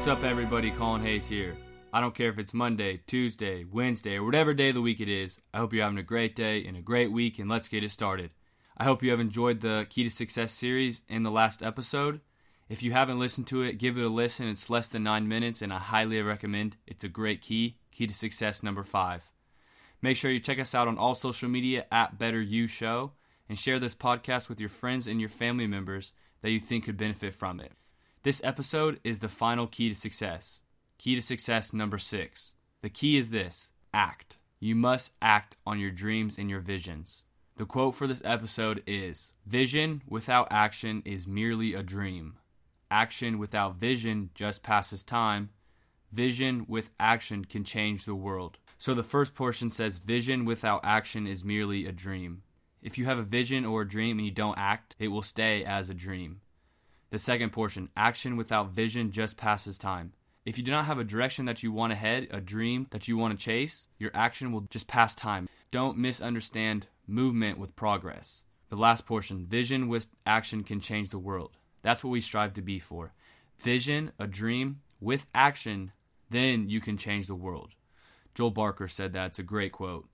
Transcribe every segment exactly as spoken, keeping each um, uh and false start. What's up, everybody? Colin Hayes here. I don't care if it's Monday, Tuesday, Wednesday, or whatever day of the week it is. I hope you're having a great day and a great week, and let's get it started. I hope you have enjoyed the Key to Success series in the last episode. If you haven't listened to it, give it a listen. It's less than nine minutes, and I highly recommend. It's a great key, Key to Success number five. Make sure you check us out on all social media at Better You Show, and share this podcast with your friends and your family members that you think could benefit from it. This episode is the final key to success. Key to success number six. The key is this: act. You must act on your dreams and your visions. The quote for this episode is, "Vision without action is merely a dream. Action without vision just passes time. Vision with action can change the world." So the first portion says, "Vision without action is merely a dream." If you have a vision or a dream and you don't act, it will stay as a dream. The second portion, action without vision just passes time. If you do not have a direction that you want to head, a dream that you want to chase, your action will just pass time. Don't misunderstand movement with progress. The last portion, vision with action can change the world. That's what we strive to be for. Vision, a dream, with action, then you can change the world. Joel Barker said that. It's a great quote.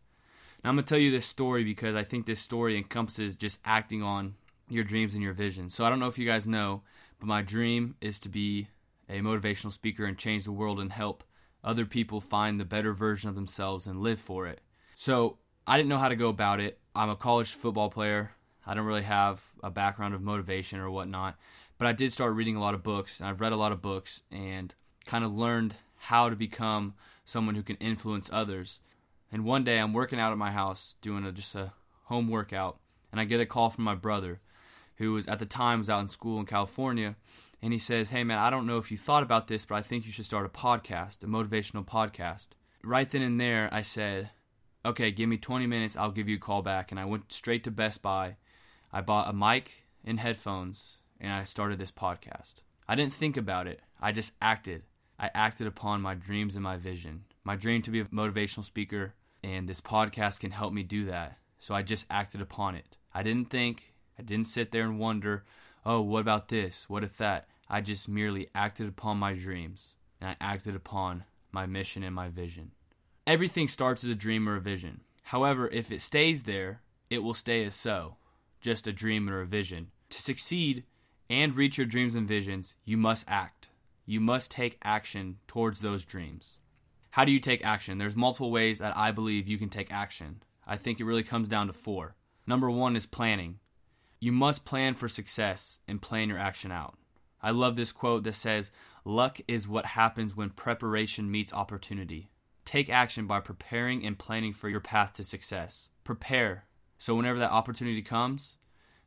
Now I'm going to tell you this story because I think this story encompasses just acting on your dreams and your vision. So I don't know if you guys know, but my dream is to be a motivational speaker and change the world and help other people find the better version of themselves and live for it. So I didn't know how to go about it. I'm a college football player. I don't really have a background of motivation or whatnot, but I did start reading a lot of books, and I've read a lot of books and kind of learned how to become someone who can influence others. And one day I'm working out at my house doing a, just a home workout, and I get a call from my brother, who was at the time was out in school in California, and he says, "Hey man, I don't know if you thought about this, but I think you should start a podcast, a motivational podcast." Right then and there, I said, "Okay, give me twenty minutes, I'll give you a call back." And I went straight to Best Buy, I bought a mic and headphones, and I started this podcast. I didn't think about it, I just acted. I acted upon my dreams and my vision. My dream to be a motivational speaker, and this podcast can help me do that. So I just acted upon it. I didn't think, I didn't sit there and wonder, oh, what about this? What if that? I just merely acted upon my dreams, and I acted upon my mission and my vision. Everything starts as a dream or a vision. However, if it stays there, it will stay as so, just a dream or a vision. To succeed and reach your dreams and visions, you must act. You must take action towards those dreams. How do you take action? There's multiple ways that I believe you can take action. I think it really comes down to four. Number one is planning. You must plan for success and plan your action out. I love this quote that says, "Luck is what happens when preparation meets opportunity." Take action by preparing and planning for your path to success. Prepare. So whenever that opportunity comes,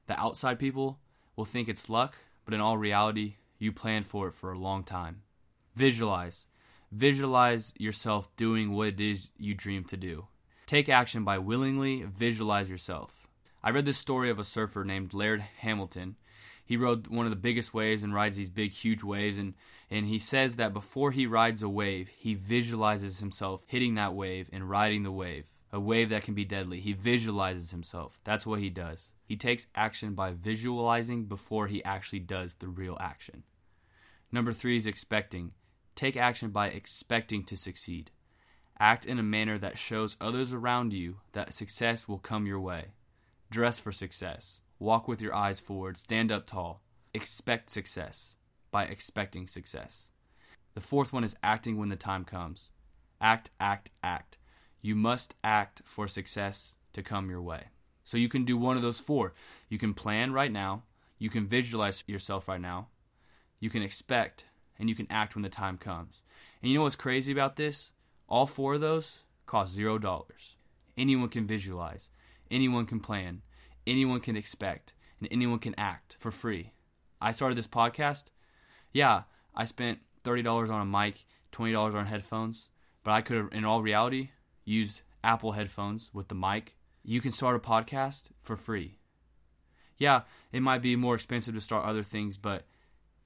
the outside people will think it's luck, but in all reality, you planned for it for a long time. Visualize. Visualize yourself doing what it is you dream to do. Take action by willingly visualize yourself. I read this story of a surfer named Laird Hamilton. He rode one of the biggest waves and rides these big, huge waves. And, and he says that before he rides a wave, he visualizes himself hitting that wave and riding the wave, a wave that can be deadly. He visualizes himself. That's what he does. He takes action by visualizing before he actually does the real action. Number three is expecting. Take action by expecting to succeed. Act in a manner that shows others around you that success will come your way. Dress for success. Walk with your eyes forward. Stand up tall. Expect success by expecting success. The fourth one is acting when the time comes. Act, act, act. You must act for success to come your way. So you can do one of those four. You can plan right now. You can visualize yourself right now. You can expect, and you can act when the time comes. And you know what's crazy about this? All four of those cost zero dollars. Anyone can visualize. Anyone can plan, anyone can expect, and anyone can act for free. I started this podcast. Yeah, I spent thirty dollars on a mic, twenty dollars on headphones, but I could have, in all reality, used Apple headphones with the mic. You can start a podcast for free. Yeah, it might be more expensive to start other things, but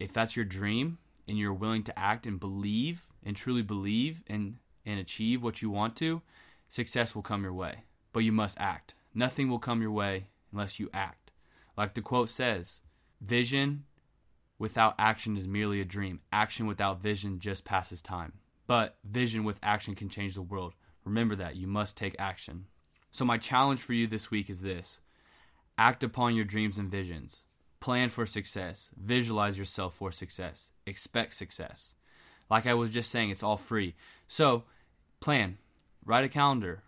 if that's your dream and you're willing to act and believe and truly believe and, and achieve what you want to, success will come your way, but you must act. Nothing will come your way unless you act. Like the quote says, vision without action is merely a dream. Action without vision just passes time. But vision with action can change the world. Remember that. You must take action. So my challenge for you this week is this. Act upon your dreams and visions. Plan for success. Visualize yourself for success. Expect success. Like I was just saying, it's all free. So plan. Write a calendar.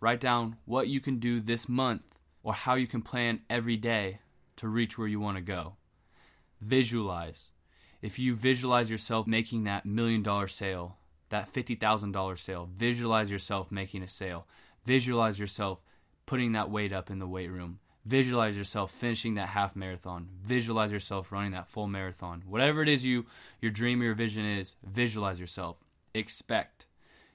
Write down what you can do this month or how you can plan every day to reach where you want to go. Visualize. If you visualize yourself making that million dollar sale, that fifty thousand dollars sale, visualize yourself making a sale. Visualize yourself putting that weight up in the weight room. Visualize yourself finishing that half marathon. Visualize yourself running that full marathon. Whatever it is you, your dream or your vision is, visualize yourself. Expect.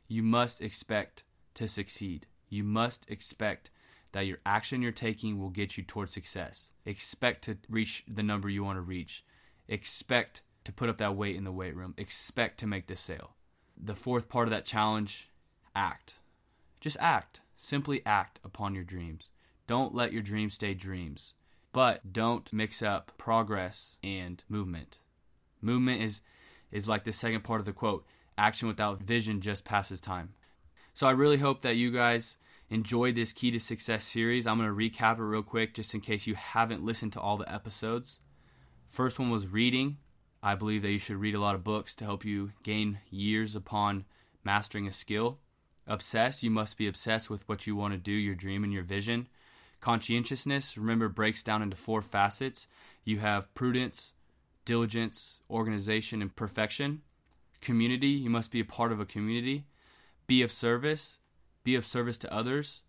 You must expect to succeed. You must expect that your action you're taking will get you towards success. Expect to reach the number you want to reach. Expect to put up that weight in the weight room. Expect to make this sale. The fourth part of that challenge, act. Just act. Simply act upon your dreams. Don't let your dreams stay dreams, but don't mix up progress and movement. Movement is, is like the second part of the quote, action without vision just passes time. So I really hope that you guys enjoyed this Key to Success series. I'm going to recap it real quick just in case you haven't listened to all the episodes. First one was reading. I believe that you should read a lot of books to help you gain years upon mastering a skill. Obsessed, you must be obsessed with what you want to do, your dream and your vision. Conscientiousness, remember, breaks down into four facets. You have prudence, diligence, organization, and perfection. Community, you must be a part of a community. Be of service, be of service to others.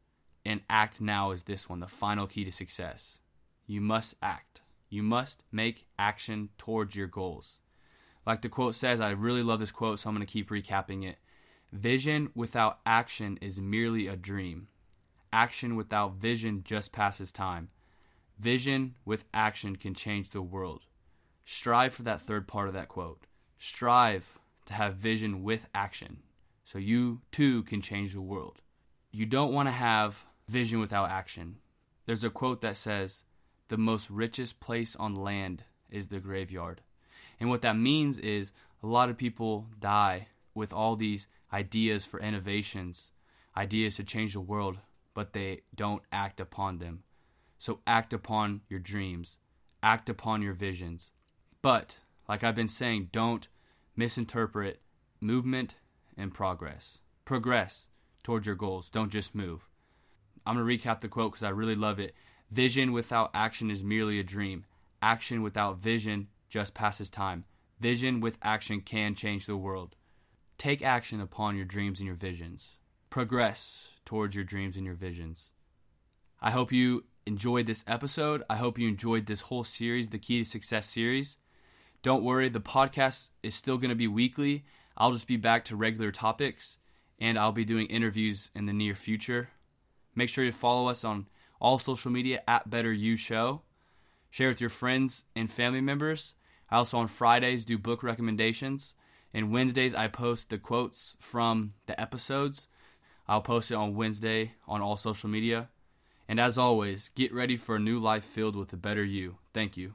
And act now is this one, the final key to success. You must act. You must make action towards your goals. Like the quote says, I really love this quote, so I'm going to keep recapping it. Vision without action is merely a dream. Action without vision just passes time. Vision with action can change the world. Strive for that third part of that quote. Strive to have vision with action, so you too can change the world. You don't want to have vision without action. There's a quote that says, the most richest place on land is the graveyard. And what that means is a lot of people die with all these ideas for innovations, ideas to change the world, but they don't act upon them. So act upon your dreams, act upon your visions. But like I've been saying, don't misinterpret movement and progress. Progress towards your goals. Don't just move. I'm going to recap the quote because I really love it. Vision without action is merely a dream. Action without vision just passes time. Vision with action can change the world. Take action upon your dreams and your visions. Progress towards your dreams and your visions. I hope you enjoyed this episode. I hope you enjoyed this whole series, the Key to Success series. Don't worry, the podcast is still going to be weekly. I'll just be back to regular topics, and I'll be doing interviews in the near future. Make sure to follow us on all social media at Better You Show. Share with your friends and family members. I also on Fridays do book recommendations. And Wednesdays I post the quotes from the episodes. I'll post it on Wednesday on all social media. And as always, get ready for a new life filled with a better you. Thank you.